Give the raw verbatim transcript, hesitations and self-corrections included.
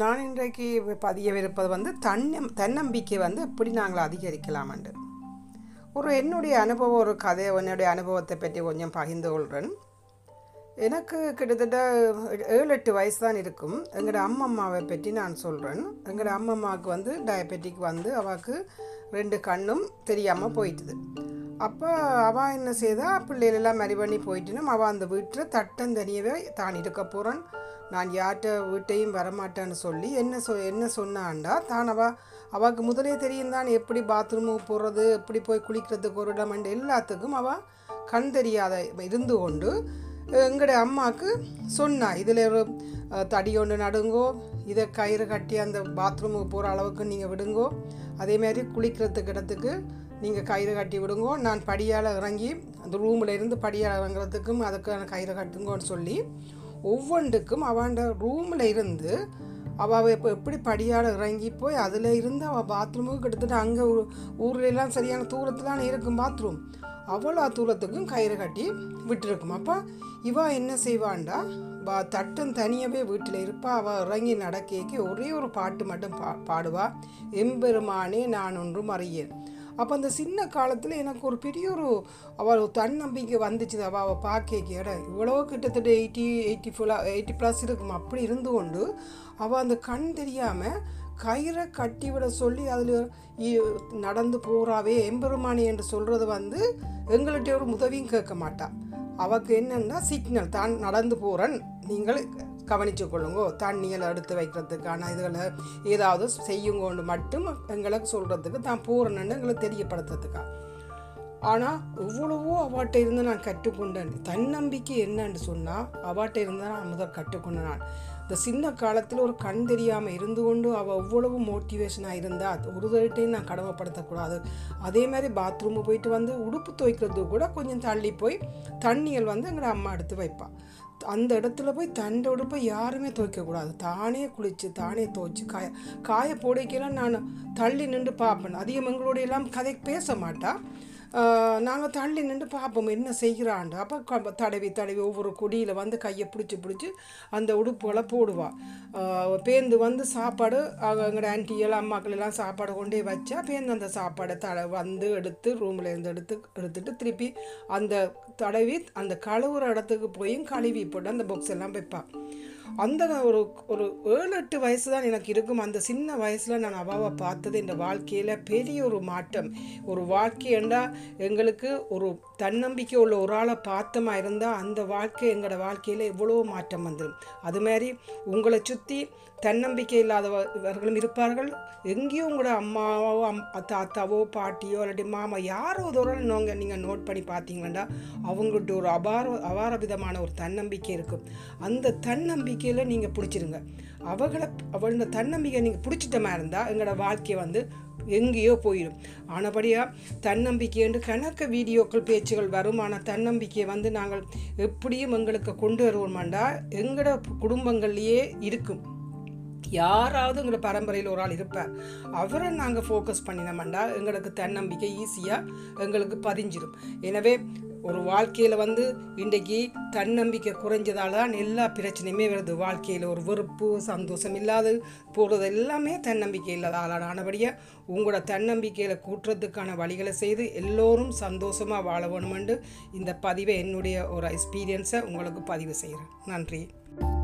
நான் இன்றைக்கு பதியவிருப்பது வந்து தன்னம் தன்னம்பிக்கை வந்து எப்படி நாங்கள் அதிகரிக்கலாமண்டு ஒரு என்னுடைய அனுபவம் ஒரு கதை என்னுடைய அனுபவத்தை பற்றி கொஞ்சம் பகிர்ந்து கொள்கிறேன். எனக்கு கிட்டத்தட்ட ஏழு எட்டு வயசு தான் இருக்கும். எங்களோட அம்மம்மாவை பற்றி நான் சொல்கிறேன். எங்களோட அம்மம்மாவுக்கு வந்து டயபெட்டிக் வந்து அவளுக்கு ரெண்டு கண்ணும் தெரியாமல் போயிட்டுது. அப்போ அவள் என்ன செய்தா, பிள்ளைகளெல்லாம் மறி பண்ணி போயிட்டுனும் அவள் அந்த வீட்டில் தட்டந்தனியவே தான் இருக்க போகிறான், நான் யார்கிட்ட வீட்டையும் வரமாட்டேன்னு சொல்லி என்ன சொ என்ன சொன்னான்டா தான் அவள் அவளுக்கு முதலே தெரியும் தான் எப்படி பாத்ரூமுக்கு போகிறது, எப்படி போய் குளிக்கிறதுக்கு ஒரு இடம், எல்லாத்துக்கும் அவள் கண் தெரியாத இருந்து கொண்டு எங்களுடைய அம்மாவுக்கு சொன்னா, இதில் ஒரு தடி கொண்டு நடுங்கோ, இதை கயிறு கட்டி அந்த பாத்ரூமுக்கு போகிற அளவுக்கு நீங்கள் விடுங்கோ, அதேமாதிரி குளிக்கிறதுக்கு இடத்துக்கு நீங்கள் கயிறு கட்டி விடுங்கோ, நான் படியால் இறங்கி அந்த ரூமில் இருந்து படியால் இறங்குறதுக்கும் அதுக்கான கயிறு கட்டுங்கோன்னு சொல்லி ஒவ்வொன்றுக்கும் அவன் ரூமில் இருந்து அவள் இப்போ எப்படி படியால் இறங்கி போய் அதில் இருந்து அவள் பாத்ரூமுக்கு கிட்டத்தட்ட அங்கே ஊர்லாம் சரியான தூரத்திலான இருக்கும் பாத்ரூம், அவ்வளோ தூரத்துக்கும் கயிறு கட்டி விட்டுருக்கும். அப்போ இவள் என்ன செய்வாண்டா, வா தட்டும் தனியாகவே வீட்டில் இருப்பாள். அவள் இறங்கி நடக்கேக்கு ஒரே ஒரு பாட்டு மட்டும் பா பாடுவாள் எம்பெருமானே நான் ஒன்றும் அறியேன். அப்போ அந்த சின்ன காலத்தில் எனக்கு ஒரு பெரிய ஒரு அவள் தன்னம்பிக்கை வந்துச்சு. அவள் அவள் பார்க்க இடம் இவ்வளோ கிட்டத்தட்ட எயிட்டி எயிட்டி ஃபுல்லாக எயிட்டி ப்ளஸ் இருக்கும். அப்படி இருந்து கொண்டு அவள் அந்த கண் தெரியாமல் கயிறை கட்டி விட சொல்லி அதில் நடந்து போகிறாவே எம்பெருமானி என்று சொல்கிறது வந்து எங்கள்கிட்ட ஒரு உதவியும் கேட்க மாட்டாள். அவளுக்கு என்னென்னா சிக்னல் தான் நடந்து போகிறேன் நீங்கள் கவனித்து கொள்ளுங்கோ, தண்ணியில் எடுத்து வைக்கிறதுக்கான இதுகளை ஏதாவது செய்யுங்கொண்டு மட்டும் எங்களுக்கு சொல்கிறதுக்கு தான் போகிறேன்னு எங்களுக்கு தெரியப்படுத்துறதுக்காக. ஆனால் இவ்வளவோ அவாட்ட இருந்து நான் கற்றுக்கொண்டேன். தன்னம்பிக்கை என்னன்னு சொன்னால் அவாட்ட இருந்தால் நான் முதல் கற்றுக்கொண்டேன். நான் இந்த சின்ன காலத்தில் ஒரு கண் தெரியாமல் இருந்து கொண்டு அவள் எவ்வளவு மோட்டிவேஷனாக இருந்தா ஒரு தடவையும் நான் கடமைப்படுத்தக்கூடாது. அதே மாதிரி பாத்ரூமு போயிட்டு வந்து உடுப்பு துவைக்கிறது கூட கொஞ்சம் தள்ளி போய் தண்ணிகள் வந்து எங்களோட அம்மா எடுத்து வைப்பாள். அந்த இடத்துல போய் தண்டை உடுப்பை யாருமே துவைக்கக்கூடாது, தானே குளித்து தானே துவைச்சி காய காய போடைக்கெல்லாம் நான் தள்ளி நின்று பார்ப்பேன். அதிகம் எங்களோடையெல்லாம் கதை பேச மாட்டாள். நாங்கள் தள்ளி நின்று பார்ப்போம் என்ன செய்கிறாண்டு. அப்போ தடவி தடவி ஒவ்வொரு கொடியில் வந்து கையை பிடிச்சி பிடிச்சி அந்த உடுப்புகளை போடுவாள். பேந்து வந்து சாப்பாடு எங்களோட ஆன்ட்டியெல்லாம் அம்மாக்கள் எல்லாம் சாப்பாடு கொண்டே வச்சா பேந்து அந்த சாப்பாடை தட வந்து எடுத்து ரூமில் இருந்து எடுத்து எடுத்துட்டு திருப்பி அந்த தடவி அந்த கழுவுற இடத்துக்கு போய் கழுவி போட்டு அந்த பாக்ஸ் எல்லாம் வைப்பாள். அந்த ஒரு ஒரு ஏழு எட்டு வயசு தான் எனக்கு இருக்கும். அந்த சின்ன வயசில் நான் அவாவை பார்த்தது இந்த வாழ்க்கையில் பெரிய ஒரு மாற்றம். ஒரு வாழ்க்கையண்டா எங்களுக்கு ஒரு தன்னம்பிக்கை உள்ள ஒரு ஆளை பார்த்தமா இருந்தால் அந்த வாழ்க்கை எங்களோட வாழ்க்கையில் எவ்வளோ மாற்றம் வந்துடும். அதுமாதிரி உங்களை சுற்றி தன்னம்பிக்கை இல்லாதவர்களும் இருப்பார்கள். எங்கேயும் உங்களோட அம்மாவோ அம் தாத்தாவோ பாட்டியோ இல்லாட்டி மாமா யாரோ ஒரு நாங்கள் நீங்கள் நோட் பண்ணி பார்த்தீங்களா அவங்கள்ட்ட ஒரு அபார அபார விதமான ஒரு தன்னம்பிக்கை இருக்கும். அந்த தன்னம்பிக்கையில் நீங்கள் பிடிச்சிருங்க. அவளை அவளோட தன்னம்பிக்கை நீங்கள் பிடிச்சிட்டமா இருந்தால் எங்களோட வாழ்க்கையை வந்து எங்கேயோ போயிடும். ஆனபடியாக தன்னம்பிக்கை என்று கணக்க வீடியோக்கள் பேச்சுகள் வருமான தன்னம்பிக்கையை வந்து நாங்கள் எப்படியும் எங்களுக்கு கொண்டு வருவோமாண்டா எங்களோட குடும்பங்கள்லேயே இருக்கும். யாராவது எங்களோட பரம்பரையில் ஒரு ஆள் இருப்பார், அவரை நாங்கள் ஃபோக்கஸ் பண்ணினோம்னா எங்களுக்கு தன்னம்பிக்கை ஈஸியாக எங்களுக்கு பதிஞ்சிடும். எனவே ஒரு வாழ்க்கையில் வந்து இன்றைக்கி தன்னம்பிக்கை குறைஞ்சதால் தான் எல்லா பிரச்சனையுமே வருது. வாழ்க்கையில் ஒரு வெறுப்பு சந்தோஷம் இல்லாது போகிறது எல்லாமே தன்னம்பிக்கை இல்லாதால். ஆனபடியாக உங்களோட தன்னம்பிக்கையில் கூட்டுறதுக்கான வழிகளை செய்து எல்லோரும் சந்தோஷமாக வாழ வேணுமென்று இந்த பதிவை என்னுடைய ஒரு எக்ஸ்பீரியன்ஸை உங்களுக்கு பதிவு செய்கிறேன். நன்றி.